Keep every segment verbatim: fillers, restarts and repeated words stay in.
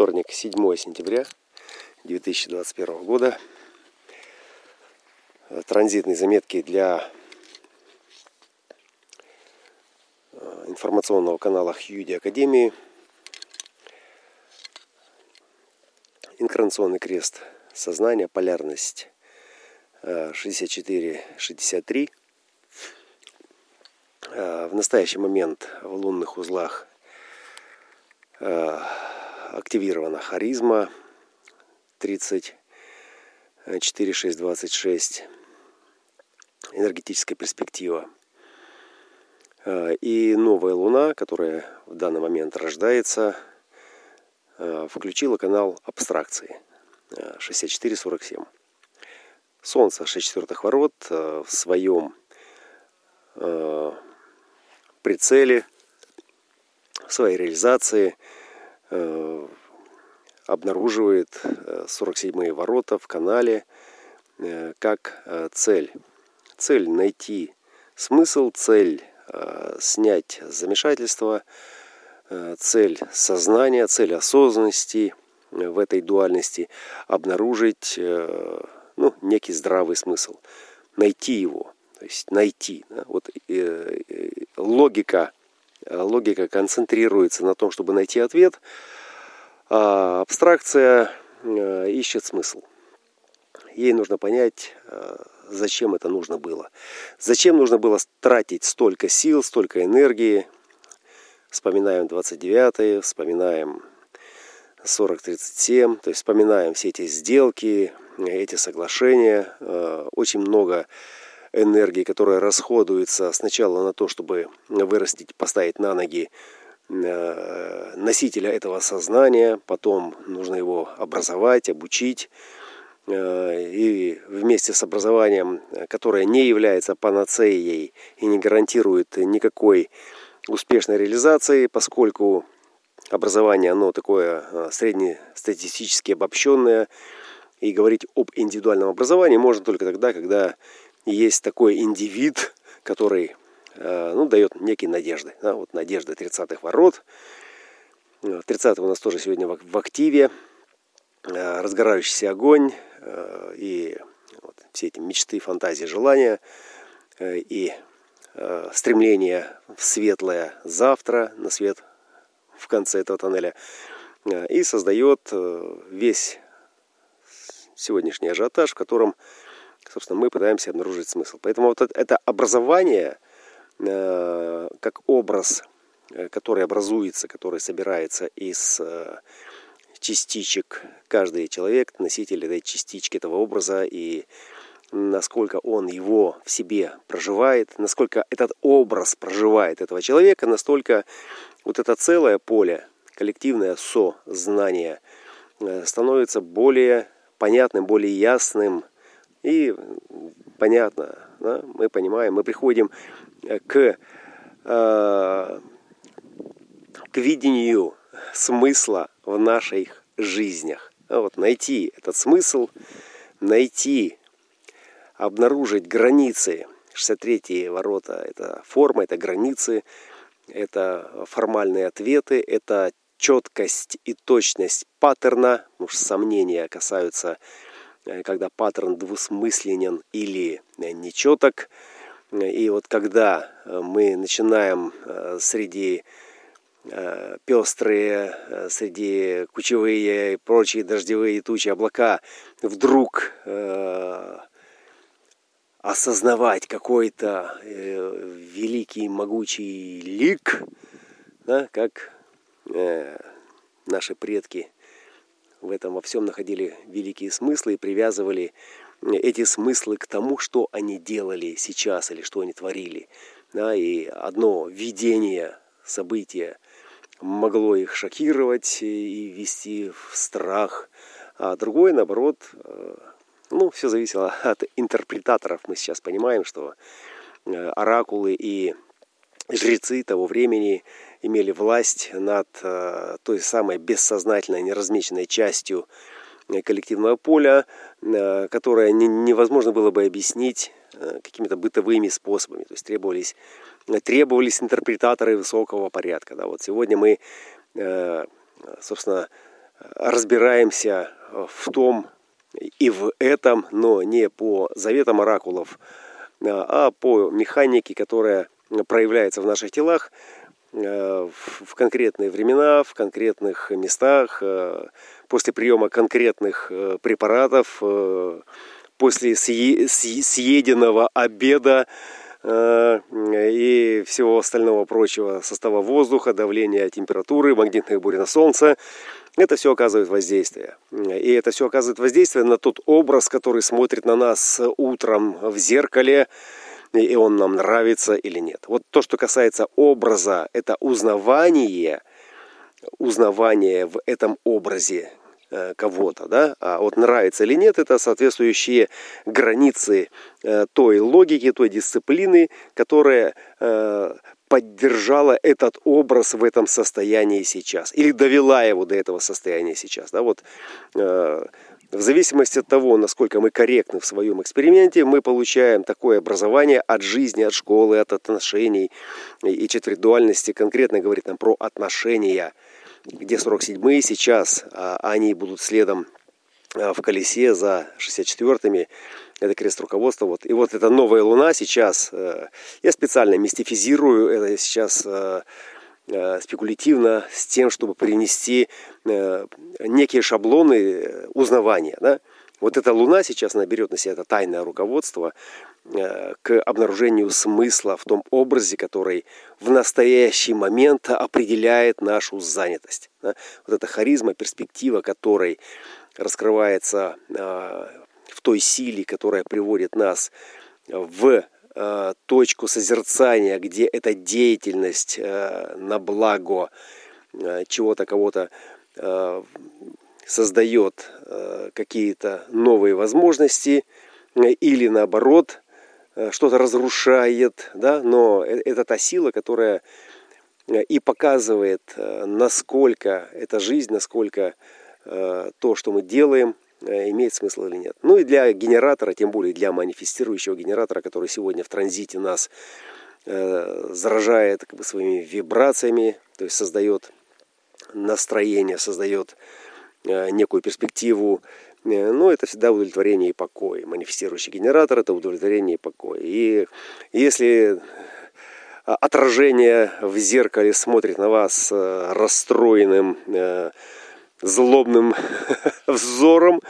Вторник, седьмое сентября две тысячи двадцать первого года. Транзитные заметки для информационного канала Хьюди Академии. Инкарнационный крест сознания, полярность шестьдесят четыре шестьдесят три. В настоящий момент в лунных узлах активирована харизма тридцать четыре шестьсот двадцать шесть, энергетическая перспектива. И новая луна, которая в данный момент рождается, включила канал абстракции шестьдесят четыре сорок семь. Солнце шесть четвёртых ворот в своем прицеле, в своей реализации обнаруживает сорок седьмые ворота в канале как цель. Цель найти смысл, цель снять замешательство, цель сознания, цель осознанности в этой дуальности, обнаружить ну, некий здравый смысл, найти его, то есть найти. Да? Вот э, э, логика, логика концентрируется на том, чтобы найти ответ, а абстракция э, ищет смысл. Ей нужно понять, э, зачем это нужно было. Зачем нужно было тратить столько сил, столько энергии. Вспоминаем двадцать девятые, вспоминаем сорок тридцать семь, то есть вспоминаем все эти сделки, эти соглашения, очень много энергии, которая расходуется сначала на то, чтобы вырастить, поставить на ноги носителя этого сознания, потом нужно его образовать, обучить, и вместе с образованием, которое не является панацеей и не гарантирует никакой успешной реализации, поскольку образование, оно такое среднестатистически обобщенное, и говорить об индивидуальном образовании можно только тогда, когда есть такой индивид, который ну, дает некие надежды. Да, вот надежда тридцатых ворот. тридцатый у нас тоже сегодня в активе. Разгорающийся огонь и вот все эти мечты, фантазии, желания и стремление в светлое завтра, на свет в конце этого тоннеля. И создает весь сегодняшний ажиотаж, в котором, собственно, мы пытаемся обнаружить смысл. Поэтому вот это образование, как образ, который образуется, который собирается из частичек, каждый человек носитель этой частички, этого образа, и насколько он его в себе проживает, насколько этот образ проживает этого человека, настолько вот это целое поле, коллективное сознание становится более понятным, более ясным. И понятно, да, мы понимаем, мы приходим к, э, к видению смысла в наших жизнях. А вот найти этот смысл, найти, обнаружить границы. шестьдесят третьи ворота – это форма, это границы, это формальные ответы, это четкость и точность паттерна, потому что сомнения касаются, когда паттерн двусмысленен или нечеток. И вот когда мы начинаем среди пестрые, среди кучевые и прочие дождевые тучи, облака, вдруг осознавать какой-то великий, могучий лик, да, как наши предки в этом во всем находили великие смыслы и привязывали эти смыслы к тому, что они делали сейчас или что они творили. Да, и одно видение события могло их шокировать и ввести в страх, а другое, наоборот, ну, все зависело от интерпретаторов. Мы сейчас понимаем, что оракулы и жрецы того времени имели власть над той самой бессознательной, неразмеченной частью коллективного поля, которое невозможно было бы объяснить какими-то бытовыми способами. То есть требовались, требовались интерпретаторы высокого порядка. Да, вот сегодня мы, собственно, разбираемся в том и в этом, но не по заветам оракулов, а по механике, которая проявляется в наших телах в конкретные времена, в конкретных местах, после приема конкретных препаратов, после съеденного обеда и всего остального прочего, состава воздуха, давления, температуры, магнитных бурь на солнце. Это все оказывает воздействие. И это все оказывает воздействие на тот образ, который смотрит на нас утром в зеркале, и он нам нравится или нет. Вот то, что касается образа, это узнавание, узнавание в этом образе кого-то, да, а вот нравится или нет, это соответствующие границы той логики, той дисциплины, которая поддержала этот образ в этом состоянии сейчас, или довела его до этого состояния сейчас, да, вот в зависимости от того, насколько мы корректны в своем эксперименте, мы получаем такое образование от жизни, от школы, от отношений, и четверть дуальности конкретно говорит нам про отношения, где сорок седьмые сейчас, а они будут следом в колесе за шестьдесят четвёртыми. Это крест руководства. Вот. И вот эта новая луна сейчас, я специально мистифизирую это сейчас спекулятивно с тем, чтобы принести некие шаблоны узнавания. Да? Вот эта луна сейчас наберет на себя это тайное руководство к обнаружению смысла в том образе, который в настоящий момент определяет нашу занятость. Вот эта харизма, перспектива, которой раскрывается в той силе, которая приводит нас в точку созерцания, где эта деятельность на благо чего-то, кого-то создает какие-то новые возможности или наоборот что-то разрушает, да? Но это та сила, которая и показывает, насколько эта жизнь, насколько то, что мы делаем, имеет смысл или нет. Ну и для генератора, тем более для манифестирующего генератора, который сегодня в транзите нас заражает как бы своими вибрациями, то есть создает настроение, создает некую перспективу, но это всегда удовлетворение и покой. Манифестирующий генератор – это удовлетворение и покой. И если отражение в зеркале смотрит на вас расстроенным, злобным взором,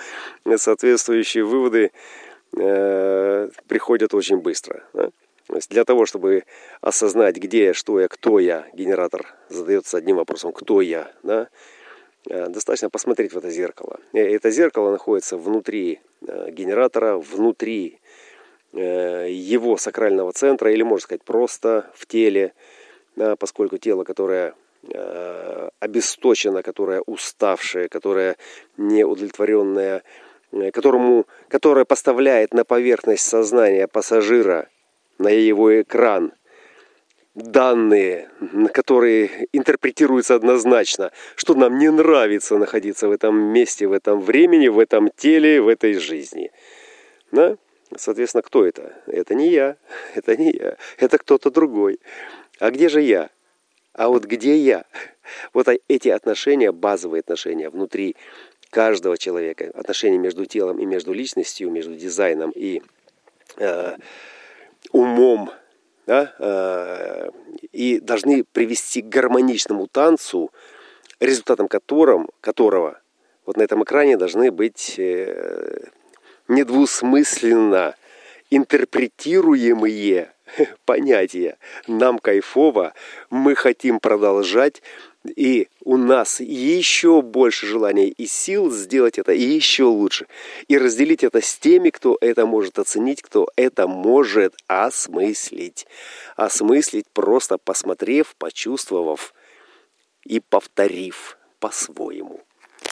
соответствующие выводы приходят очень быстро. То есть для того, чтобы осознать, где я, что я, кто я, генератор задается одним вопросом – кто я, да? Достаточно посмотреть в это зеркало. Это зеркало находится внутри генератора, внутри его сакрального центра, или, можно сказать, просто в теле, да, поскольку тело, которое обесточено, которое уставшее, которое неудовлетворенное, которому, которое поставляет на поверхность сознания пассажира, на его экран, данные, которые интерпретируются однозначно, что нам не нравится находиться в этом месте, в этом времени, в этом теле, в этой жизни. Да? Соответственно, кто это? Это не я, это не я, это кто-то другой. А где же я? А вот где я? Вот эти отношения, базовые отношения внутри каждого человека, отношения между телом и между личностью, между дизайном и э, умом, да, и должны привести к гармоничному танцу, результатом которым, которого вот на этом экране должны быть недвусмысленно интерпретируемые понятия. Нам кайфово, мы хотим продолжать, и у нас еще больше желания и сил сделать это еще лучше. И разделить это с теми, кто это может оценить, кто это может осмыслить. Осмыслить, просто посмотрев, почувствовав и повторив по-своему.